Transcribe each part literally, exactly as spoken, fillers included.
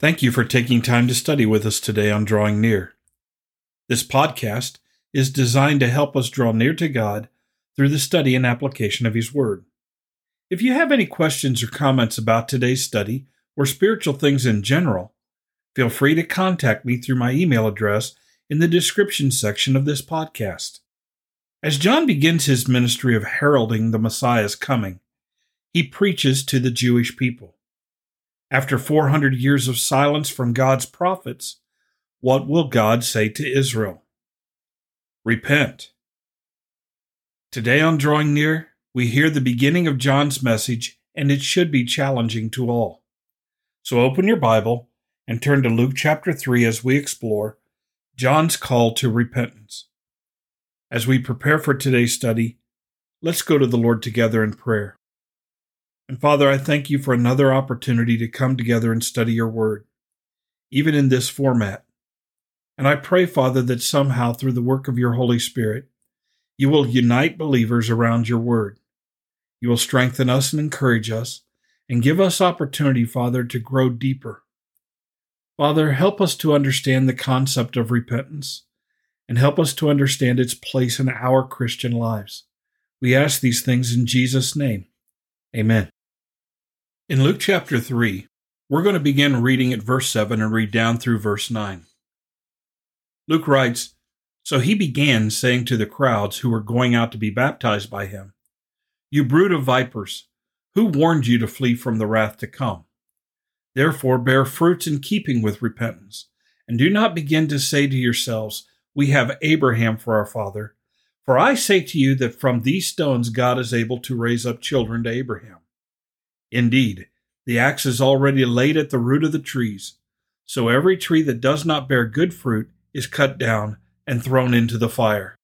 Thank you for taking time to study with us today on Drawing Near. This podcast is designed to help us draw near to God through the study and application of His Word. If you have any questions or comments about today's study or spiritual things in general, feel free to contact me through my email address in the description section of this podcast. As John begins his ministry of heralding the Messiah's coming, he preaches to the Jewish people. After four hundred years of silence from God's prophets, what will God say to Israel? Repent. Today on Drawing Near, we hear the beginning of John's message, and it should be challenging to all. So open your Bible and turn to Luke chapter three as we explore John's call to repentance. As we prepare for today's study, let's go to the Lord together in prayer. And Father, I thank you for another opportunity to come together and study your word, even in this format. And I pray, Father, that somehow through the work of your Holy Spirit, you will unite believers around your word. You will strengthen us and encourage us, and give us opportunity, Father, to grow deeper. Father, help us to understand the concept of repentance, and help us to understand its place in our Christian lives. We ask these things in Jesus' name. Amen. In Luke chapter three, we're going to begin reading at verse seven and read down through verse nine. Luke writes, "So he began saying to the crowds who were going out to be baptized by him, 'You brood of vipers, who warned you to flee from the wrath to come? Therefore bear fruits in keeping with repentance, and do not begin to say to yourselves, "We have Abraham for our father." For I say to you that from these stones God is able to raise up children to Abraham. Indeed, the axe is already laid at the root of the trees, so every tree that does not bear good fruit is cut down and thrown into the fire."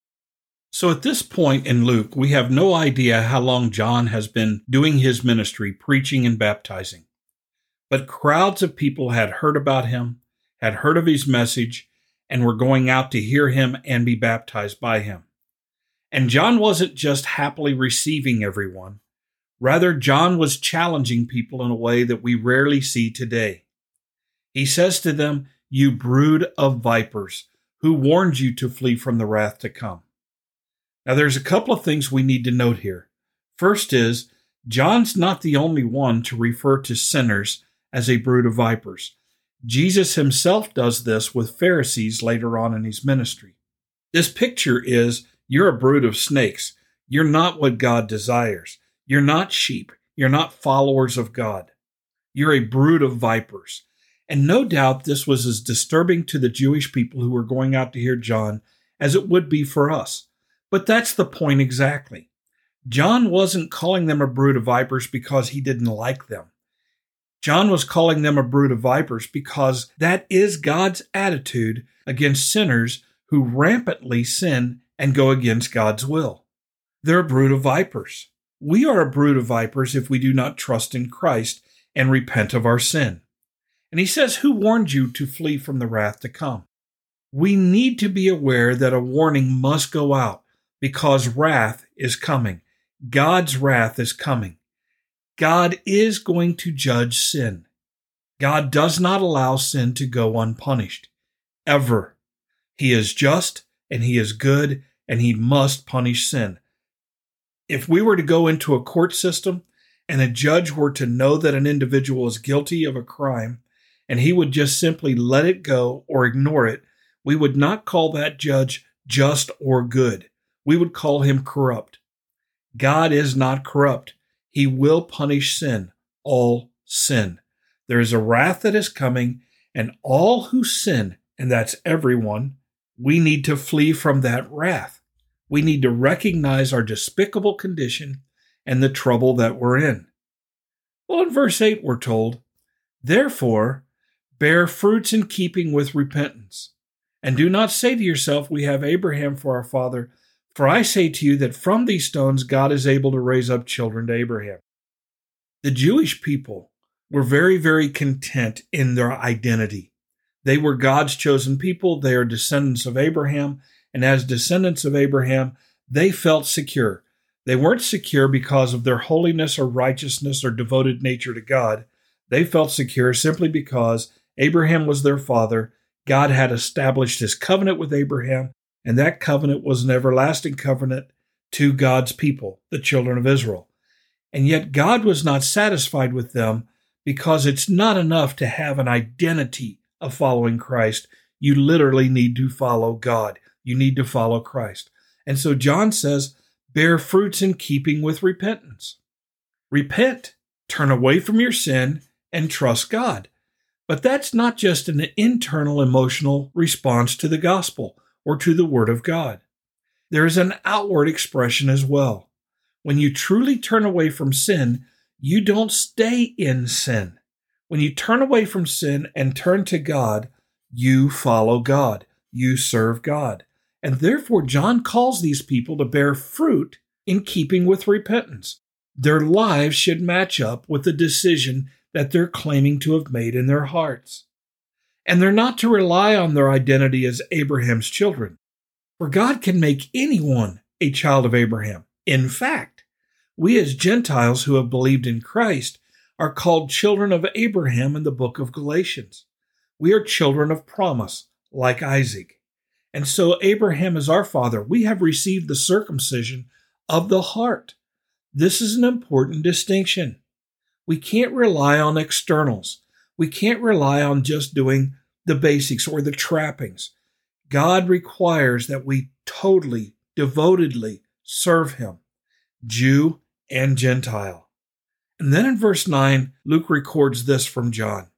So at this point in Luke, we have no idea how long John has been doing his ministry, preaching and baptizing. But crowds of people had heard about him, had heard of his message, and were going out to hear him and be baptized by him. And John wasn't just happily receiving everyone. Rather, John was challenging people in a way that we rarely see today. He says to them, "You brood of vipers, who warned you to flee from the wrath to come?" Now, there's a couple of things we need to note here. First is, John's not the only one to refer to sinners as a brood of vipers. Jesus himself does this with Pharisees later on in his ministry. This picture is, you're a brood of snakes. You're not what God desires. You're not sheep. You're not followers of God. You're a brood of vipers. And no doubt this was as disturbing to the Jewish people who were going out to hear John as it would be for us. But that's the point exactly. John wasn't calling them a brood of vipers because he didn't like them. John was calling them a brood of vipers because that is God's attitude against sinners who rampantly sin and go against God's will. They're a brood of vipers. We are a brood of vipers if we do not trust in Christ and repent of our sin. And he says, "Who warned you to flee from the wrath to come?" We need to be aware that a warning must go out because wrath is coming. God's wrath is coming. God is going to judge sin. God does not allow sin to go unpunished, ever. He is just and he is good, and he must punish sin. If we were to go into a court system and a judge were to know that an individual is guilty of a crime, and he would just simply let it go or ignore it, we would not call that judge just or good. We would call him corrupt. God is not corrupt. He will punish sin, all sin. There is a wrath that is coming, and all who sin, and that's everyone, we need to flee from that wrath. We need to recognize our despicable condition and the trouble that we're in. Well, in verse eight, we're told, "Therefore, bear fruits in keeping with repentance, and do not say to yourself, 'We have Abraham for our father,' for I say to you that from these stones God is able to raise up children to Abraham." The Jewish people were very, very content in their identity. They were God's chosen people. They are descendants of Abraham. And as descendants of Abraham, they felt secure. They weren't secure because of their holiness or righteousness or devoted nature to God. They felt secure simply because Abraham was their father. God had established his covenant with Abraham, and that covenant was an everlasting covenant to God's people, the children of Israel. And yet God was not satisfied with them, because it's not enough to have an identity of following Christ. You literally need to follow God. You need to follow Christ. And so John says, bear fruits in keeping with repentance. Repent, turn away from your sin, and trust God. But that's not just an internal emotional response to the gospel or to the word of God. There is an outward expression as well. When you truly turn away from sin, you don't stay in sin. When you turn away from sin and turn to God, you follow God. You serve God. And therefore, John calls these people to bear fruit in keeping with repentance. Their lives should match up with the decision that they're claiming to have made in their hearts. And they're not to rely on their identity as Abraham's children, for God can make anyone a child of Abraham. In fact, we as Gentiles who have believed in Christ are called children of Abraham in the book of Galatians. We are children of promise, like Isaac. And so Abraham is our father. We have received the circumcision of the heart. This is an important distinction. We can't rely on externals. We can't rely on just doing the basics or the trappings. God requires that we totally, devotedly serve him, Jew and Gentile. And then in verse nine, Luke records this from John.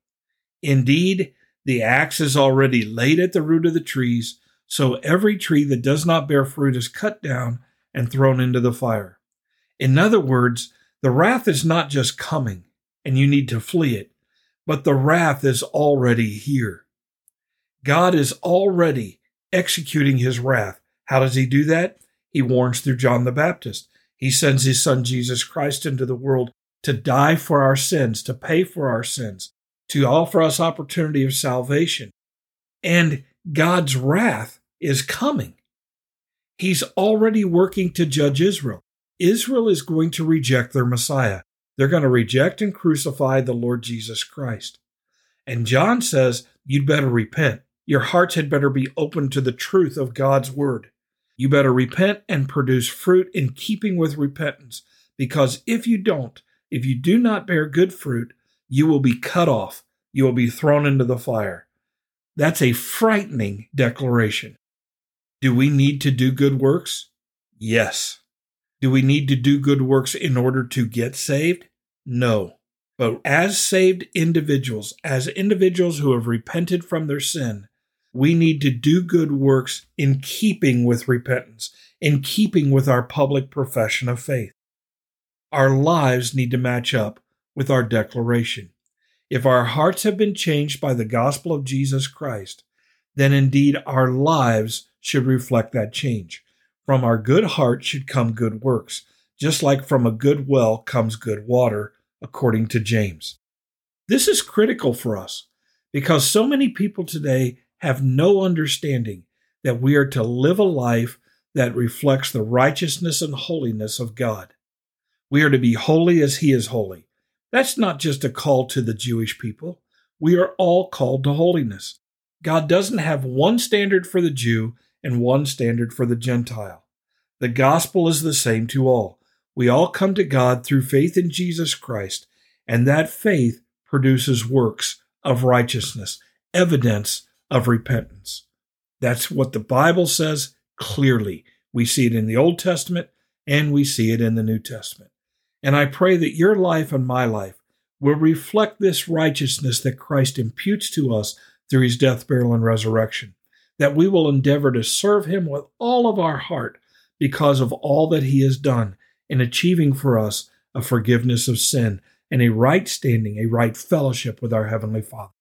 Indeed, the axe is already laid at the root of the trees, so every tree that does not bear fruit is cut down and thrown into the fire. In other words, the wrath is not just coming, and you need to flee it, but the wrath is already here. God is already executing his wrath. How does he do that? He warns through John the Baptist. He sends his son Jesus Christ into the world to die for our sins, to pay for our sins, to offer us opportunity of salvation. And God's wrath is coming. He's already working to judge Israel. Israel is going to reject their Messiah. They're going to reject and crucify the Lord Jesus Christ. And John says, you'd better repent. Your hearts had better be open to the truth of God's word. You better repent and produce fruit in keeping with repentance, because if you don't, if you do not bear good fruit, you will be cut off. You will be thrown into the fire. That's a frightening declaration. Do we need to do good works? Yes. Do we need to do good works in order to get saved? No. But as saved individuals, as individuals who have repented from their sin, we need to do good works in keeping with repentance, in keeping with our public profession of faith. Our lives need to match up with our declaration. If our hearts have been changed by the gospel of Jesus Christ, then indeed our lives should reflect that change. From our good heart should come good works, just like from a good well comes good water, according to James. This is critical for us, because so many people today have no understanding that we are to live a life that reflects the righteousness and holiness of God. We are to be holy as he is holy. That's not just a call to the Jewish people. We are all called to holiness. God doesn't have one standard for the Jew and one standard for the Gentile. The gospel is the same to all. We all come to God through faith in Jesus Christ, and that faith produces works of righteousness, evidence of repentance. That's what the Bible says clearly. We see it in the Old Testament, and we see it in the New Testament. And I pray that your life and my life will reflect this righteousness that Christ imputes to us through his death, burial, and resurrection, that we will endeavor to serve him with all of our heart because of all that he has done in achieving for us a forgiveness of sin and a right standing, a right fellowship with our Heavenly Father.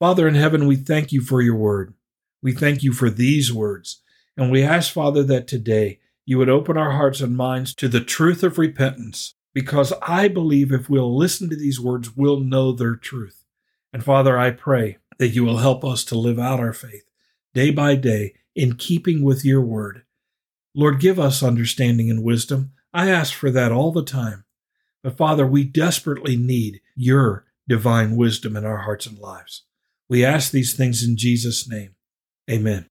Father in heaven, we thank you for your word. We thank you for these words. And we ask, Father, that today you would open our hearts and minds to the truth of repentance, because I believe if we'll listen to these words, we'll know their truth. And Father, I pray that you will help us to live out our faith day by day in keeping with your word. Lord, give us understanding and wisdom. I ask for that all the time. But Father, we desperately need your divine wisdom in our hearts and lives. We ask these things in Jesus' name. Amen.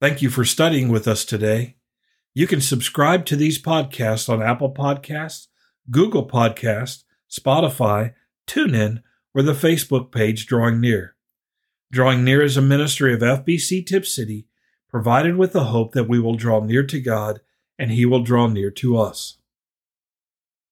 Thank you for studying with us today. You can subscribe to these podcasts on Apple Podcasts, Google Podcasts, Spotify, TuneIn, or the Facebook page Drawing Near. Drawing Near is a ministry of F B C Tip City, provided with the hope that we will draw near to God and He will draw near to us.